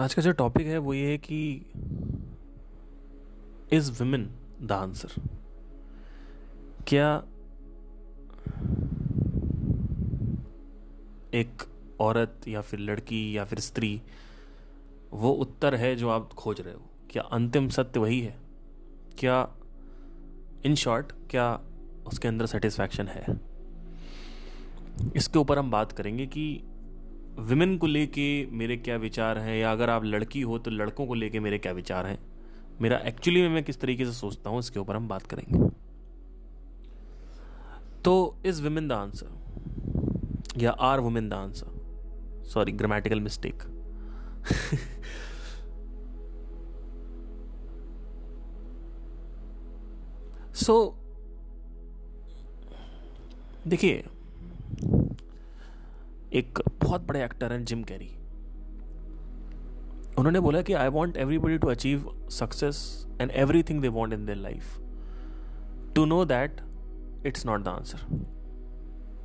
आज का जो टॉपिक है वो ये है कि इज विमेन द आंसर। क्या एक औरत या फिर लड़की या फिर स्त्री वो उत्तर है जो आप खोज रहे हो? क्या अंतिम सत्य वही है? क्या इन शॉर्ट क्या उसके अंदर सेटिस्फैक्शन है? इसके ऊपर हम बात करेंगे कि विमेन को लेके मेरे क्या विचार हैं, या अगर आप लड़की हो तो लड़कों को लेके मेरे क्या विचार हैं, मेरा एक्चुअली में मैं किस तरीके से सोचता हूँ, इसके ऊपर हम बात करेंगे। तो इज विमेन द आंसर या are women the answer, sorry grammatical mistake. So देखिए, एक बहुत बड़े एक्टर हैं जिम कैरी। उन्होंने बोला कि I want everybody to achieve success and everything they want in their life, to know that it's not the answer.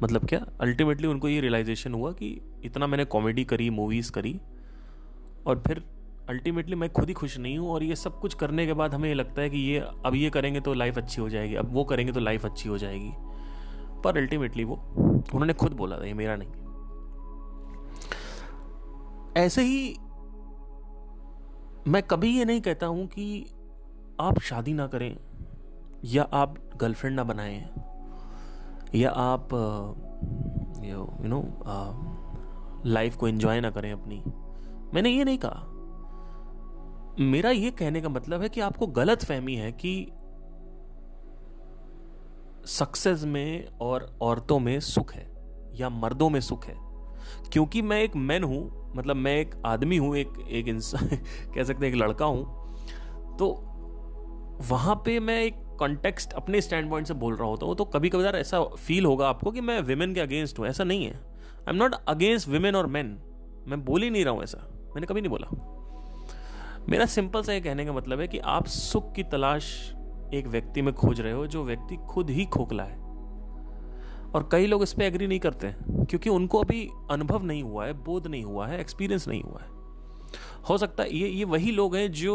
मतलब क्या, अल्टीमेटली उनको ये रियलाइजेशन हुआ कि इतना मैंने कॉमेडी करी, मूवीज़ करी, और फिर अल्टीमेटली मैं खुद ही खुश नहीं हूँ, और ये सब कुछ करने के बाद हमें ये लगता है कि ये अब ये करेंगे तो लाइफ अच्छी हो जाएगी, अब वो करेंगे तो लाइफ अच्छी हो जाएगी, पर अल्टीमेटली वो उन्होंने खुद बोला था, ये मेरा नहीं। ऐसे ही मैं कभी ये नहीं कहता हूँ कि आप शादी ना करें, या आप गर्लफ्रेंड ना बनाएं, या आप यू नो लाइफ को एंजॉय ना करें अपनी। मैंने ये नहीं कहा। मेरा ये कहने का मतलब है कि आपको गलत फहमी है कि सक्सेस में और औरतों में सुख है या मर्दों में सुख है। क्योंकि मैं एक मैन हूँ, मतलब मैं एक आदमी हूँ, एक इंसान कह सकते हैं, एक लड़का हूँ, तो वहाँ पे मैं एक कॉन्टेक्स्ट अपने स्टैंड पॉइंट से बोल रहा होता हूँ। तो कभी कभी ऐसा फील होगा आपको कि मैं विमेन के अगेंस्ट हूँ, ऐसा नहीं है। I am not against women और मैन, मैं बोल ही नहीं रहा हूँ ऐसा, मैंने कभी नहीं बोला। मेरा सिंपल सा ये कहने का मतलब है कि आप सुख की तलाश एक व्यक्ति में खोज रहे हो जो व्यक्ति खुद ही खोखला है, और कई लोग इस पे एग्री नहीं करते हैं क्योंकि उनको अभी अनुभव नहीं हुआ है, बोध नहीं हुआ है, एक्सपीरियंस नहीं हुआ है। हो सकता है ये वही लोग हैं जो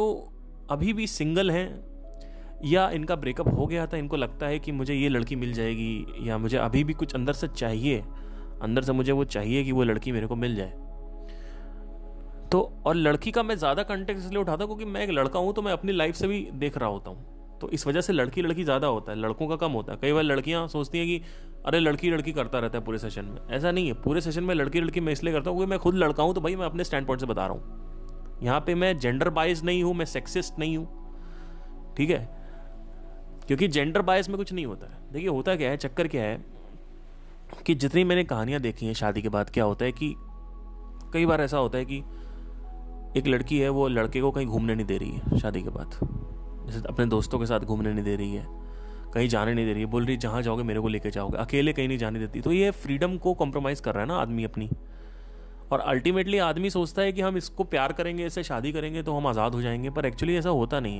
अभी भी सिंगल हैं, या इनका ब्रेकअप हो गया था, इनको लगता है कि मुझे ये लड़की मिल जाएगी, या मुझे अभी भी कुछ अंदर से चाहिए, अंदर से मुझे वो चाहिए कि वो लड़की मेरे को मिल जाए। तो और लड़की का मैं ज़्यादा कॉन्टेक्स्ट इसलिए उठाता हूँ क्योंकि मैं एक लड़का हूँ, तो मैं अपनी लाइफ से भी देख रहा होता हूँ, तो इस वजह से लड़की लड़की ज़्यादा होता है, लड़कों का कम होता है। कई बार लड़कियाँ सोचती हैं कि अरे लड़की लड़की करता रहता है पूरे सेशन में। ऐसा नहीं है, पूरे सेशन में लड़की लड़की मैं इसलिए करता हूँ क्योंकि मैं खुद लड़का हूँ, तो भाई मैं अपने स्टैंड पॉइंट से बता रहा हूँ। यहाँ पे मैं जेंडर बायस नहीं हूँ, मैं सेक्सिस्ट नहीं हूँ, ठीक है, क्योंकि जेंडर बायस में कुछ नहीं होता है। देखिए होता क्या है, चक्कर क्या है कि जितनी मैंने कहानियाँ देखी हैं शादी के बाद, क्या होता है कि कई बार ऐसा होता है कि एक लड़की है वो लड़के को कहीं घूमने नहीं दे रही है शादी के बाद, जैसे अपने दोस्तों के साथ घूमने नहीं दे रही है, कहीं जाने नहीं दे रही है, बोल रही जहाँ जाओगे मेरे को लेके जाओगे, अकेले कहीं नहीं जाने देती। तो ये फ्रीडम को कॉम्प्रोमाइज़ कर रहा है ना आदमी अपनी, और अल्टीमेटली आदमी सोचता है कि हम इसको प्यार करेंगे, इससे शादी करेंगे तो हम आज़ाद हो जाएंगे, पर एक्चुअली ऐसा होता नहीं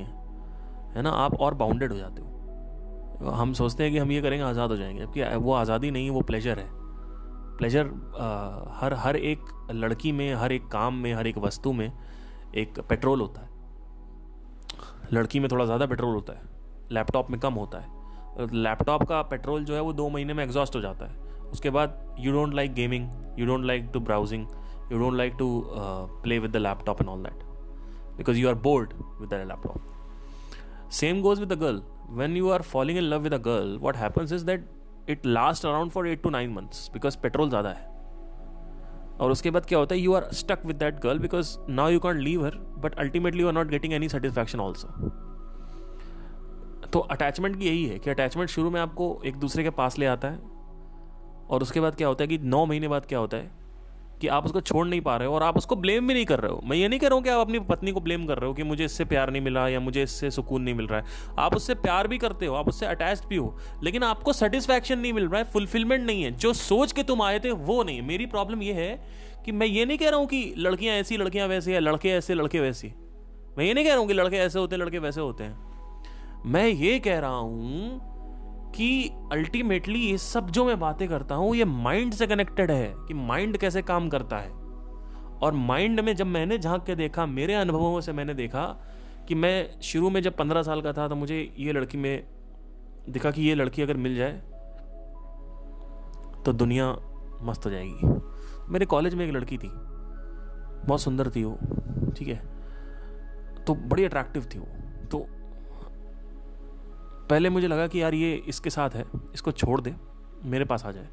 है ना, आप और बाउंडेड हो जाते हो। हम सोचते हैं कि हम ये करेंगे आज़ाद हो जाएंगे, जबकि वो आज़ादी नहीं है, वो प्लेजर है। प्लेजर हर एक लड़की में, हर एक काम में, हर एक वस्तु में एक पेट्रोल होता है। लड़की में थोड़ा ज़्यादा पेट्रोल होता है, लैपटॉप में कम होता है। लैपटॉप का पेट्रोल जो है वो 2 महीने में एग्जॉस्ट हो जाता है। उसके बाद you don't like gaming, you don't like to browsing, you don't like to play with the laptop and all that, because you are bored with the laptop. Same goes with the girl, when you are falling in love with a girl, what happens is that it last around for 8 to 9 months, because petrol ज़्यादा है। और उसके बाद क्या होता है, you are stuck with that girl because now you can't leave her, but ultimately you are not getting any satisfaction also. तो attachment की यही है कि अटैचमेंट शुरू में आपको एक दूसरे के पास ले आता है, और उसके बाद क्या होता है कि 9 महीने बाद क्या होता है कि आप उसको छोड़ नहीं पा रहे हो, और आप उसको ब्लेम भी नहीं कर रहे हो। मैं ये नहीं कह रहा हूँ कि आप अपनी पत्नी को ब्लेम कर रहे हो कि मुझे इससे प्यार नहीं मिला या मुझे इससे सुकून नहीं मिल रहा है। आप उससे प्यार भी करते हो, आप उससे अटैच्ड भी हो, लेकिन आपको सेटिस्फैक्शन नहीं मिल रहा है, फुलफिलमेंट नहीं है, जो सोच के तुम आए थे वो नहीं है। मेरी प्रॉब्लम ये है कि मैं ये नहीं कह रहा हूँ कि लड़कियाँ ऐसी लड़कियाँ वैसी है, लड़के ऐसे लड़के वैसी। मैं ये नहीं कह रहा हूँ कि लड़के ऐसे होते हैं लड़के वैसे होते हैं। मैं ये कह रहा हूँ कि अल्टीमेटली ये सब जो मैं बातें करता हूँ ये माइंड से कनेक्टेड है, कि माइंड कैसे काम करता है, और माइंड में जब मैंने झांक के देखा, मेरे अनुभवों से मैंने देखा कि मैं शुरू में जब 15 साल का था तो मुझे ये लड़की में दिखा कि ये लड़की अगर मिल जाए तो दुनिया मस्त हो जाएगी। मेरे कॉलेज में एक लड़की थी, बहुत सुंदर थी वो, ठीक है, तो बड़ी अट्रैक्टिव थी वो। तो पहले मुझे लगा कि यार ये इसके साथ है, इसको छोड़ दे, मेरे पास आ जाए।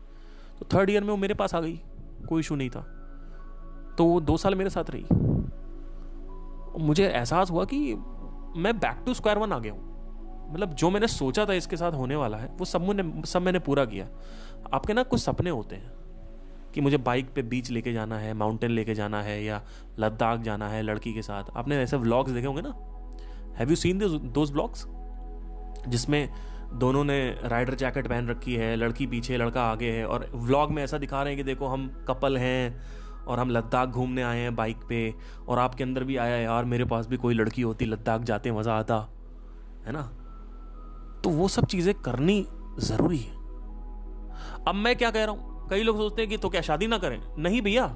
तो थर्ड ईयर में वो मेरे पास आ गई, कोई इशू नहीं था। तो वो 2 साल मेरे साथ रही। मुझे एहसास हुआ कि मैं बैक टू स्क्वायर वन आ गया हूँ। मतलब जो मैंने सोचा था इसके साथ होने वाला है वो सब मैंने पूरा किया। आपके ना कुछ सपने होते हैं कि मुझे बाइक पे बीच लेके जाना है, माउंटेन लेके जाना है, या लद्दाख जाना है लड़की के साथ। आपने ऐसे व्लॉग्स देखे होंगे ना, have you seen those vlogs, जिसमें दोनों ने राइडर जैकेट पहन रखी है, लड़की पीछे लड़का आगे है, और व्लॉग में ऐसा दिखा रहे हैं कि देखो हम कपल हैं और हम लद्दाख घूमने आए हैं बाइक पे, और आपके अंदर भी आया यार मेरे पास भी कोई लड़की होती लद्दाख जाते मज़ा आता है ना। तो वो सब चीज़ें करनी ज़रूरी है। अब मैं क्या कह रहा हूँ, कई लोग सोचते हैं कि तो क्या शादी ना करें? नहीं भैया।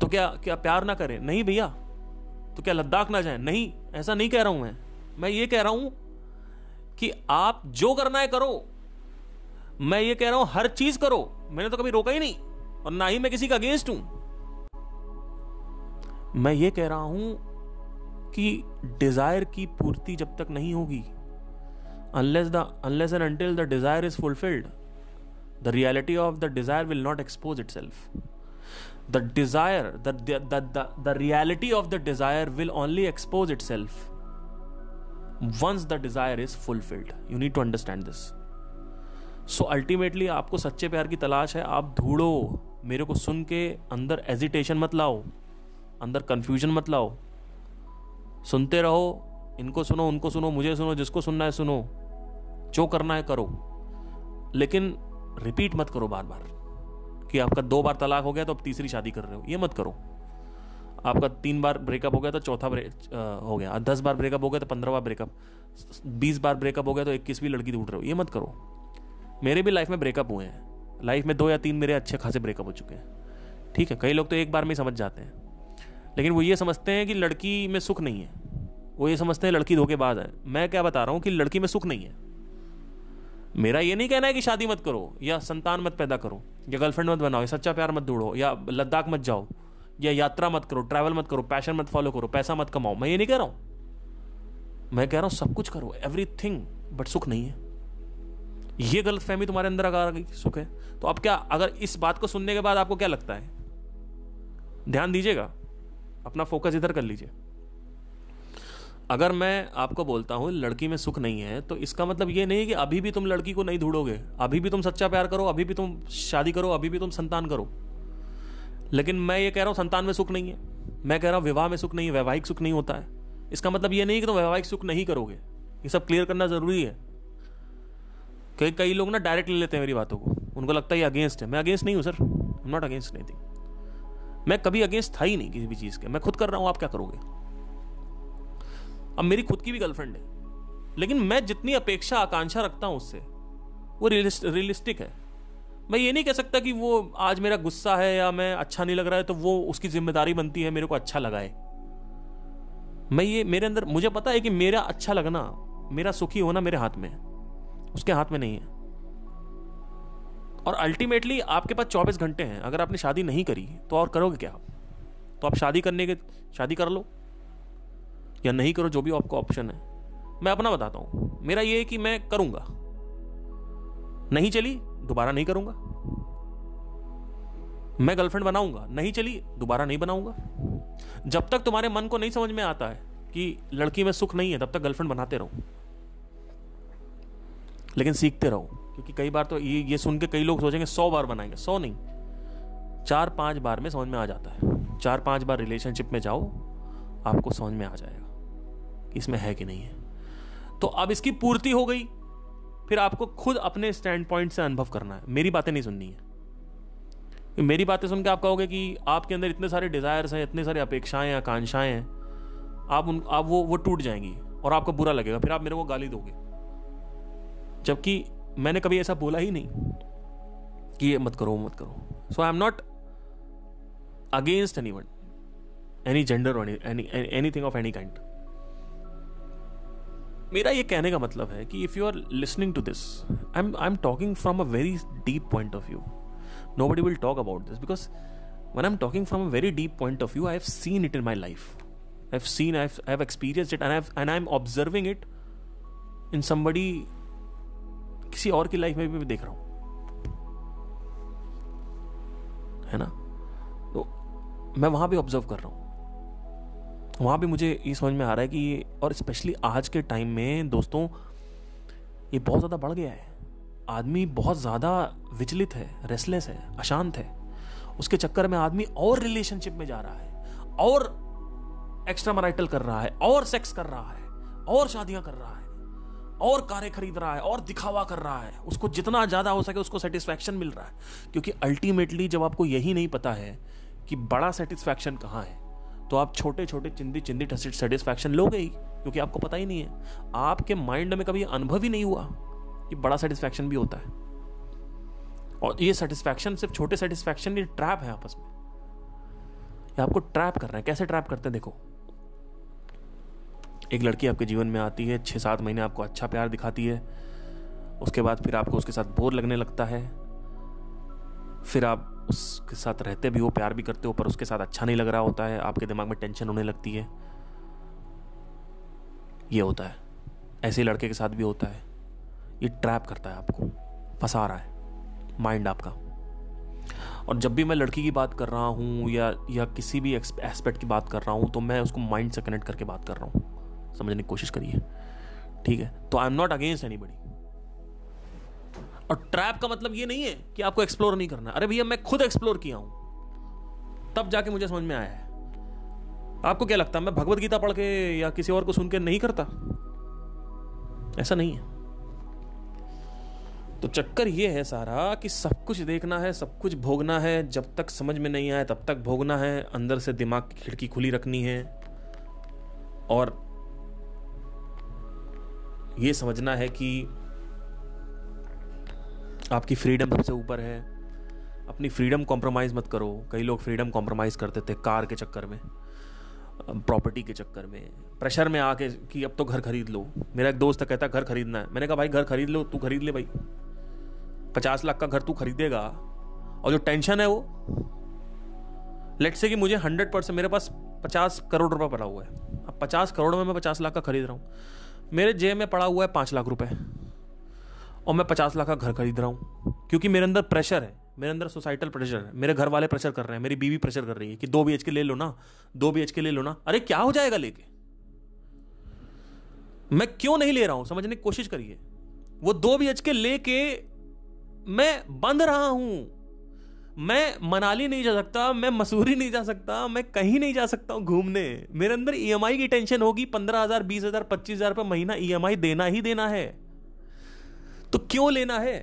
तो क्या प्यार ना करें? नहीं भैया। तो क्या लद्दाख ना जाएं? नहीं, ऐसा नहीं कह रहा हूँ मैं ये कह रहा हूं कि आप जो करना है करो। मैं ये कह रहा हूं हर चीज करो, मैंने तो कभी रोका ही नहीं, और ना ही मैं किसी का अगेंस्ट हूं। मैं ये कह रहा हूं कि डिजायर की पूर्ति जब तक नहीं होगी, unless and until the desire is fulfilled, the reality of the desire will not expose itself. The desire, the reality of the desire will only expose itself once the desire is fulfilled. You need to understand this. So ultimately आपको सच्चे प्यार की तलाश है, आप ढूंढो। मेरे को सुन के अंदर एजिटेशन मत लाओ, अंदर कंफ्यूजन मत लाओ। सुनते रहो, इनको सुनो, उनको सुनो, मुझे सुनो, जिसको सुनना है सुनो, जो करना है करो, लेकिन रिपीट मत करो बार बार कि आपका 2 बार तलाक हो गया तो अब तीसरी शादी कर रहे हो। ये मत करो। आपका 3 बार ब्रेकअप हो गया तो चौथा हो गया, 10 बार ब्रेकअप हो गया तो 15वां ब्रेकअप, 20 बार ब्रेकअप हो गया तो 21वीं लड़की ढूंढ रहे हो। ये मत करो। मेरे भी लाइफ में ब्रेकअप हुए हैं, लाइफ में 2 या 3 मेरे अच्छे खासे ब्रेकअप हो चुके हैं, ठीक है। कई लोग तो एक बार में समझ जाते हैं, लेकिन वो ये समझते हैं कि लड़की में सुख नहीं है, वो ये समझते हैं लड़की धोखेबाज है। मैं क्या बता रहा हूँ कि लड़की में सुख नहीं है। मेरा ये नहीं कहना है कि शादी मत करो, या संतान मत पैदा करो, या गर्लफ्रेंड मत बनाओ, या सच्चा प्यार मत ढूंढो, या लद्दाख मत जाओ, या यात्रा मत करो, ट्रैवल मत करो, पैशन मत फॉलो करो, पैसा मत कमाओ। मैं ये नहीं कह रहा हूं। मैं कह रहा हूं सब कुछ करो, एवरीथिंग, बट सुख नहीं है। ये गलतफहमी तुम्हारे अंदर आ गई, सुख है। तो अब क्या, अगर इस बात को सुनने के बाद आपको क्या लगता है? ध्यान दीजिएगा, अपना फोकस इधर कर लीजिए। अगर मैं आपको बोलता हूं लड़की में सुख नहीं है, तो इसका मतलब ये नहीं है कि अभी भी तुम लड़की को नहीं ढूंढोगे, अभी भी तुम सच्चा प्यार करो, अभी भी तुम शादी करो, अभी भी तुम संतान करो। लेकिन मैं ये कह रहा हूँ संतान में सुख नहीं है, मैं कह रहा हूँ विवाह में सुख नहीं है, वैवाहिक सुख नहीं होता है। इसका मतलब ये नहीं कि तुम तो वैवाहिक सुख नहीं करोगे। ये सब क्लियर करना ज़रूरी है। कई लोग ना डायरेक्ट ले लेते हैं मेरी बातों को, उनको लगता है ये अगेंस्ट है। मैं अगेंस्ट नहीं हूँ sir, I am not against anything. मैं कभी अगेंस्ट था ही नहीं किसी भी चीज़ के। मैं खुद कर रहा हूँ, आप क्या करोगे? अब मेरी खुद की भी गर्लफ्रेंड है, लेकिन मैं जितनी अपेक्षा आकांक्षा रखता हूँ उससे वो रियलिस्टिक है। मैं ये नहीं कह सकता कि वो आज मेरा गुस्सा है या मैं अच्छा नहीं लग रहा है तो वो उसकी जिम्मेदारी बनती है मेरे को अच्छा लगाए। मैं ये, मेरे अंदर, मुझे पता है कि मेरा अच्छा लगना, मेरा सुखी होना मेरे हाथ में है, उसके हाथ में नहीं है। और अल्टीमेटली आपके पास 24 घंटे हैं। अगर आपने शादी नहीं करी तो और करोगे क्या? तो आप शादी कर लो या नहीं करो, जो भी आपका ऑप्शन है। मैं अपना बताता हूँ, मेरा ये है कि मैं करूँगा, नहीं चली दोबारा नहीं करूंगा। मैं गर्लफ्रेंड बनाऊंगा, नहीं चली दोबारा नहीं बनाऊंगा। जब तक तुम्हारे मन को नहीं समझ में आता है कि लड़की में सुख नहीं है, तब तक गर्लफ्रेंड बनाते रहो, लेकिन सीखते रहो। क्योंकि कई बार तो ये सुन के कई लोग सोचेंगे 100 बार बनाएंगे। 100 नहीं, 4-5 बार में समझ में आ जाता है। 4-5 बार रिलेशनशिप में जाओ, आपको समझ में आ जाएगा कि इसमें है कि नहीं है। तो अब इसकी पूर्ति हो गई, फिर आपको खुद अपने स्टैंड पॉइंट से अनुभव करना है, मेरी बातें नहीं सुननी है। मेरी बातें सुन के आप कहोगे कि आपके अंदर इतने सारे डिज़ायर्स हैं, इतने सारे अपेक्षाएं, आकांक्षाएं हैं, आप वो टूट जाएंगी और आपको बुरा लगेगा, फिर आप मेरे को गाली दोगे। जबकि मैंने कभी ऐसा बोला ही नहीं कि ये मत करो, वो मत करो। So I am not against anyone, any gender or anything of any kind. मेरा ये कहने का मतलब है कि if you are listening to this, I'm talking from a very deep point of view. Nobody will talk about this because when I'm talking from a very deep point of view, I have seen it in my life. I've experienced it, and I'm observing it in somebody, किसी और की life में भी मैं देख रहा हूँ, है ना. तो मैं वहाँ भी ऑब्जर्व कर रहा हूँ, वहाँ भी मुझे ये समझ में आ रहा है कि ये, और स्पेशली आज के टाइम में दोस्तों, ये बहुत ज़्यादा बढ़ गया है. आदमी बहुत ज़्यादा विचलित है, रेस्टलेस है, अशांत है. उसके चक्कर में आदमी और रिलेशनशिप में जा रहा है, और एक्स्ट्रा मैरिटल कर रहा है, और सेक्स कर रहा है, और शादियां कर रहा है, और कारें खरीद रहा है, और दिखावा कर रहा है. उसको जितना ज़्यादा हो सके उसको सेटिस्फैक्शन मिल रहा है, क्योंकि अल्टीमेटली जब आपको यही नहीं पता है कि बड़ा सेटिस्फैक्शन कहाँ है, तो आप छोटे छोटे चिंदी चिंदी सेटिस्फैक्शन लोगे ही, क्योंकि आपको पता ही नहीं है, आपके माइंड में कभी अनुभव ही नहीं हुआ कि बड़ा सेटिस्फैक्शन भी होता है. और ये सेटिस्फैक्शन सिर्फ छोटे सेटिस्फैक्शन, ये ट्रैप है आपस में, ये आपको ट्रैप कर रहा है. कैसे ट्रैप करते हैं, देखो, एक लड़की आपके जीवन में आती है, 6-7 महीने आपको अच्छा प्यार दिखाती है, उसके बाद फिर आपको उसके साथ बोर लगने लगता है, फिर आप उसके साथ रहते भी हो, प्यार भी करते हो, पर उसके साथ अच्छा नहीं लग रहा होता है, आपके दिमाग में टेंशन होने लगती है. ये होता है, ऐसे लड़के के साथ भी होता है. ये ट्रैप करता है, आपको फंसा रहा है माइंड आपका. और जब भी मैं लड़की की बात कर रहा हूँ या किसी भी एस्पेक्ट की बात कर रहा हूँ, तो मैं उसको माइंड से कनेक्ट करके बात कर रहा हूँ, समझने की कोशिश करिए, ठीक है. तो I am not against anybody. और ट्रैप का मतलब ये नहीं है कि आपको एक्सप्लोर नहीं करना. अरे भैया, मैं खुद एक्सप्लोर किया हूं, तब जाके मुझे समझ में आया है. आपको क्या लगता है मैं भगवत गीता पढ़ के या किसी और को सुन के नहीं करता? ऐसा नहीं है. तो चक्कर ये है सारा कि सब कुछ देखना है, सब कुछ भोगना है, जब तक समझ में नहीं आए तब तक भोगना है, अंदर से दिमाग की खिड़की खुली रखनी है, और ये समझना है कि आपकी फ्रीडम सबसे ऊपर है. अपनी फ्रीडम कॉम्प्रोमाइज़ मत करो. कई लोग फ्रीडम कॉम्प्रोमाइज़ करते थे कार के चक्कर में, प्रॉपर्टी के चक्कर में, प्रेशर में आके कि अब तो घर खरीद लो. मेरा एक दोस्त कहता घर खरीदना है, मैंने कहा भाई घर खरीद लो, तू खरीद ले भाई, 50 लाख का घर तू खरीदेगा, और जो टेंशन है वो लेट्स से कि मुझे 100%, मेरे पास 50 करोड़ रुपये पड़ा हुआ है, अब 50 करोड़ में मैं 50 लाख का खरीद रहा हूँ, मेरे जेब में पड़ा हुआ है 5 लाख रुपये, और मैं 50 लाख का घर खरीद रहा हूँ, क्योंकि मेरे अंदर प्रेशर है, मेरे अंदर सोसाइटल प्रेशर है, मेरे घर वाले प्रेशर कर रहे हैं, मेरी बीवी प्रेशर कर रही है कि 2 BHK ले लो ना, 2 BHK ले लो ना. अरे क्या हो जाएगा लेके, मैं क्यों नहीं ले रहा हूँ, समझने की कोशिश करिए. वो 2 BHK लेके मैं बंद रहा हूँ, मैं मनाली नहीं जा सकता, मैं मसूरी नहीं जा सकता, मैं कहीं नहीं जा सकता हूँ घूमने. मेरे अंदर EMI की टेंशन होगी, 15,000, 20,000, 25,000 रुपये महीना EMI देना ही देना है, तो क्यों लेना है.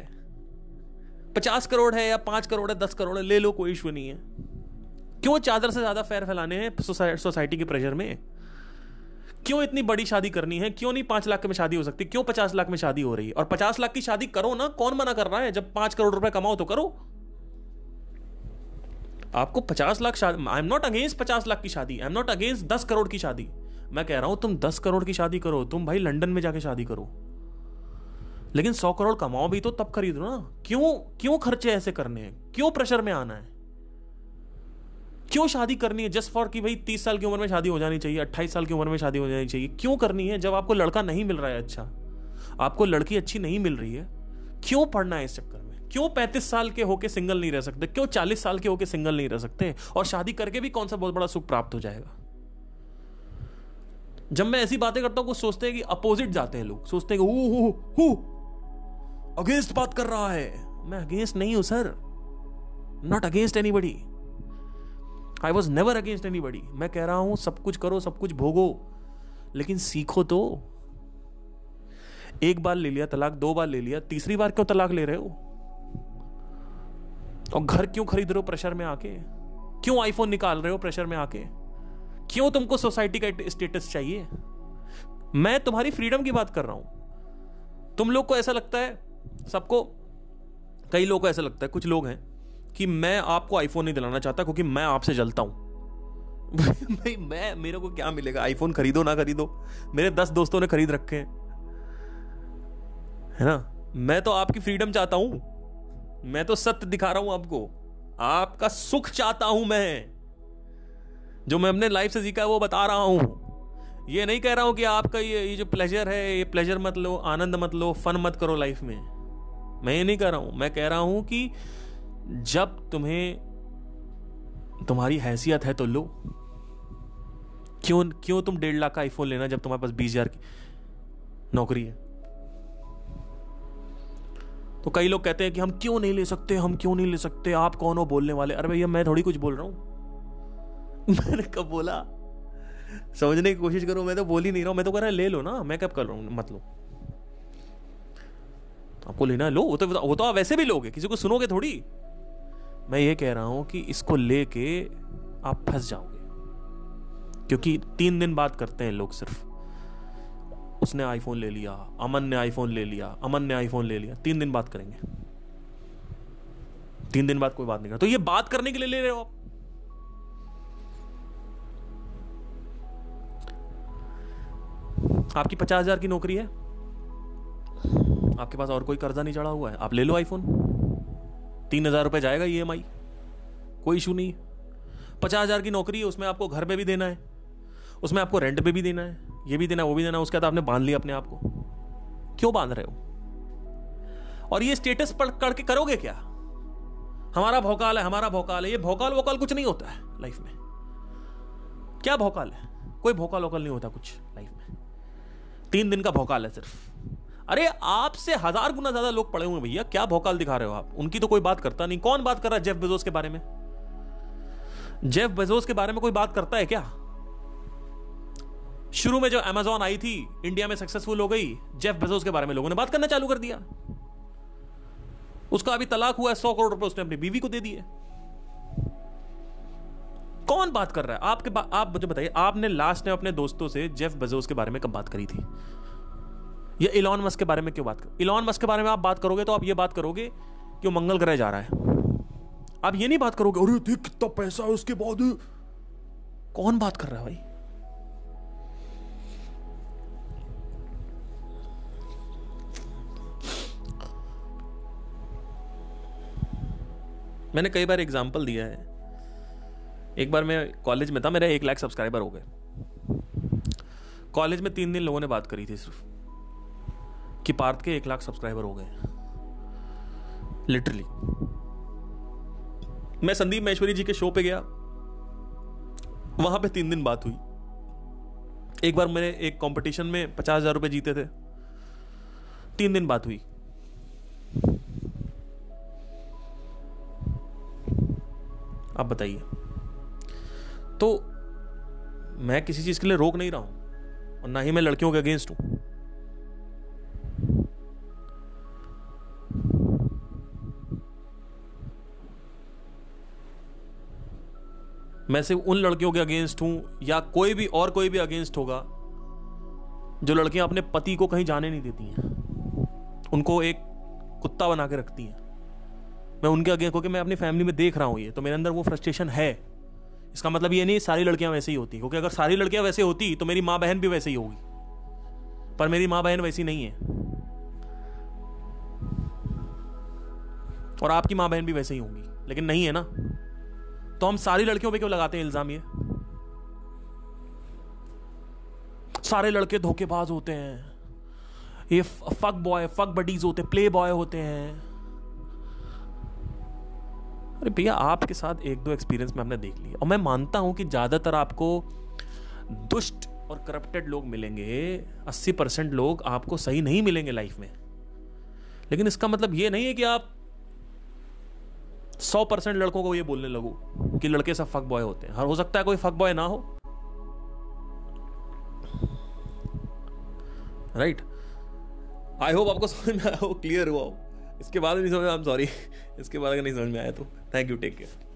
50 करोड़ है या 5 करोड़ है, 10 करोड़ है, ले लो, कोई इश्यू नहीं है. क्यों चादर से ज्यादा फेर फैलाने हैं सोसाइटी के प्रेशर में? क्यों इतनी बड़ी शादी करनी है? क्यों नहीं 5 लाख में शादी हो सकती? क्यों 50 लाख में शादी हो रही है? और 50 लाख की शादी करो ना, कौन मना कर रहा है? जब 5 करोड़ रुपए कमाओ तो करो. आपको 50 लाख शादी, I am not against 50 lakh की शादी, I am not against 10 crore की शादी. मैं कह रहा हूं तुम 10 करोड़ की शादी करो, तुम भाई लंदन में जाके शादी करो, लेकिन 100 करोड़ कमाओ भी तो तब खरीदो ना. क्यों खर्चे ऐसे करने हैं? क्यों प्रेशर में आना है? क्यों शादी करनी है जस्ट फॉर कि भाई 30 साल की उम्र में शादी हो जानी चाहिए, 28 साल की उम्र में शादी हो जानी चाहिए? क्यों करनी है जब आपको लड़का नहीं मिल रहा है अच्छा, आपको लड़की अच्छी नहीं मिल रही है? क्यों पढ़ना है इस चक्कर में? क्यों 35 साल के होके सिंगल नहीं रह सकते? क्यों 40 साल के होके सिंगल नहीं रह सकते? और शादी करके भी कौन सा बहुत बड़ा सुख प्राप्त हो जाएगा? जब मैं ऐसी बातें करता हूं कुछ सोचते हैं कि अपोजिट जाते हैं लोग, सोचते हैं कि अगेंस्ट बात कर रहा है. मैं अगेंस्ट नहीं हूं sir, not against anybody, I was never against anybody. मैं कह रहा हूं सब कुछ करो, सब कुछ भोगो, लेकिन सीखो तो. एक बार ले लिया तलाक, 2 बार ले लिया, तीसरी बार क्यों तलाक ले रहे हो? और घर क्यों खरीद रहे हो प्रेशर में आके? क्यों आईफोन निकाल रहे हो प्रेशर में आके? क्यों तुमको सोसाइटी का स्टेटस चाहिए? मैं तुम्हारी फ्रीडम की बात कर रहा हूं. तुम लोग को ऐसा लगता है, सबको, कई लोग को ऐसा लगता है, कुछ लोग हैं कि मैं आपको आईफोन नहीं दिलाना चाहता क्योंकि मैं आपसे जलता हूँ। भाई मैं, मेरे को क्या मिलेगा? आईफोन खरीदो ना खरीदो, मेरे 10 दोस्तों ने खरीद रखे हैं, है ना। मैं तो आपकी फ्रीडम चाहता हूँ, मैं तो सत्य दिखा रहा हूँ आपको, आपका सुख चाहता हूँ मैं, जो मैं अपने लाइफ से जीका है वो बता रहा हूँ। ये नहीं कह रहा हूँ कि आपका ये जो प्लेजर है, ये प्लेजर मत लो, आनंद मत लो, फन मत करो लाइफ में, मैं ये नहीं कह रहा हूँ। मैं कह रहा हूँ कि जब तुम्हें तुम्हारी हैसियत है तो लो। क्यों तुम 1.5 लाख का आईफोन लेना जब तुम्हारे पास 20,000 की नौकरी है? तो कई लोग कहते हैं कि हम क्यों नहीं ले सकते, आप कौन हो बोलने वाले? अरे भैया, मैं थोड़ी कुछ बोल रहा हूँ। मैंने कब बोला? समझने की कोशिश करो, मैं तो बोल ही नहीं रहा हूं। मैं तो कह रहा है ले लो ना, मैं कब कर रहा हूं? मत लो, आपको लेना है लो, वो तो आप वैसे भी लोगे, किसी को सुनोगे थोड़ी। मैं ये कह रहा हूं कि इसको लेके आप फंस जाओगे, क्योंकि 3 दिन बात करते हैं लोग सिर्फ, उसने आईफोन ले लिया, अमन ने आईफोन ले लिया। 3 दिन बात करेंगे, 3 दिन बाद कोई बात नहीं कर। तो ये बात करने के लिए ले रहे हो आप? आपकी 50,000 की नौकरी है, आपके पास और कोई कर्जा नहीं चढ़ा हुआ है, आप ले लो आईफोन। 3,000 रुपये जाएगा EMI, कोई इशू नहीं। 50,000 की नौकरी है, उसमें आपको घर पे भी देना है, उसमें आपको रेंट पे भी देना है, ये भी देना, वो भी देना। उसके बाद आपने बांध लिया अपने आप को, क्यों बांध रहे हो? और ये स्टेटस पर करके करोगे क्या? हमारा भौकाल है। ये भौकाल वोकाल कुछ नहीं होता है लाइफ में। क्या भौकाल है? कोई भौकाल वोकाल नहीं होता कुछ लाइफ में। 3 दिन का भौकाल है सिर्फ। अरे आपसे 1000 गुना ज्यादा लोग पड़े हुए भैया, क्या भौकाल दिखा रहे हो आप? उनकी तो कोई बात करता नहीं। कौन बात कर रहा है जेफ बेजोस के बारे में? जेफ बेजोस के बारे में कोई बात करता है क्या? शुरू में जो अमेजॉन आई थी, इंडिया में सक्सेसफुल हो गई, जेफ बेजोस के बारे में लोगों ने बात करना चालू कर दिया। उसका अभी तलाक हुआ है, 100 करोड़ रुपए उसने अपनी बीवी को दे दिए। कौन बात कर रहा है? आप मुझे बताइए, आपने लास्ट में अपने दोस्तों से जेफ बेजोस के बारे में कब बात करी थी? या इलॉन मस्क के बारे में क्यों बात कर? इलॉन मस्क के बारे में आप बात करोगे तो आप ये बात करोगे कि वो मंगल ग्रह जा रहा है। आप ये नहीं बात करोगे अरे देख कितना पैसा है उसके बाद। कौन बात कर रहा है भाई? मैंने कई बार एग्जाम्पल दिया है। एक बार मैं कॉलेज में था, मेरे 1 लाख सब्सक्राइबर हो गए कॉलेज में। 3 दिन लोगों ने बात करी थी सिर्फ कि पार्थ के 1 लाख सब्सक्राइबर हो गए, लिटरली। मैं संदीप महेश्वरी जी के शो पे गया, वहां पे 3 दिन बात हुई। एक बार मैंने एक कंपटीशन में 50,000 रुपये जीते थे, 3 दिन बात हुई। आप बताइए। तो मैं किसी चीज के लिए रोक नहीं रहा हूं, और ना ही मैं लड़कियों के अगेंस्ट हूं। मैं सिर्फ उन लड़कियों के अगेंस्ट हूं, या कोई भी अगेंस्ट होगा जो लड़कियां अपने पति को कहीं जाने नहीं देती हैं, उनको एक कुत्ता बना के रखती हैं। मैं उनके अगेंस्ट, क्योंकि मैं अपनी फैमिली में देख रहा हूं ये, तो मेरे अंदर वो फ्रस्ट्रेशन है। इसका मतलब ये नहीं सारी लड़कियां वैसे ही होती, क्योंकि अगर सारी लड़कियां वैसे होती तो मेरी माँ बहन भी वैसे ही होगी, पर मेरी माँ बहन वैसी नहीं है, और आपकी माँ बहन भी वैसे ही होंगी, लेकिन नहीं है ना। तो हम सारी लड़कियों पे क्यों लगाते हैं इल्जाम? ये सारे लड़के धोखेबाज होते हैं, ये फक बॉय, फक बडीज होते हैं, प्ले बॉय होते हैं। अरे भैया, आपके साथ 1-2 एक्सपीरियंस में हमने देख लिया, और मैं मानता हूं कि ज़्यादातर आपको दुष्ट और करप्टेड लोग मिलेंगे। 80% लोग आपको सही नहीं मिलेंगे लाइफ में, लेकिन इसका मतलब ये नहीं है कि आप 100% लड़कों को ये बोलने लगो कि लड़के सब फक बॉय होते हैं। हो सकता है कोई फक बॉय ना हो, राइट? आई होप आपको समझ में आया हो, क्लियर हुआ हो। इसके बाद नहीं समझ में, आई एम सॉरी, इसके बाद अगर नहीं समझ में आया तो थैंक यू, टेक केयर।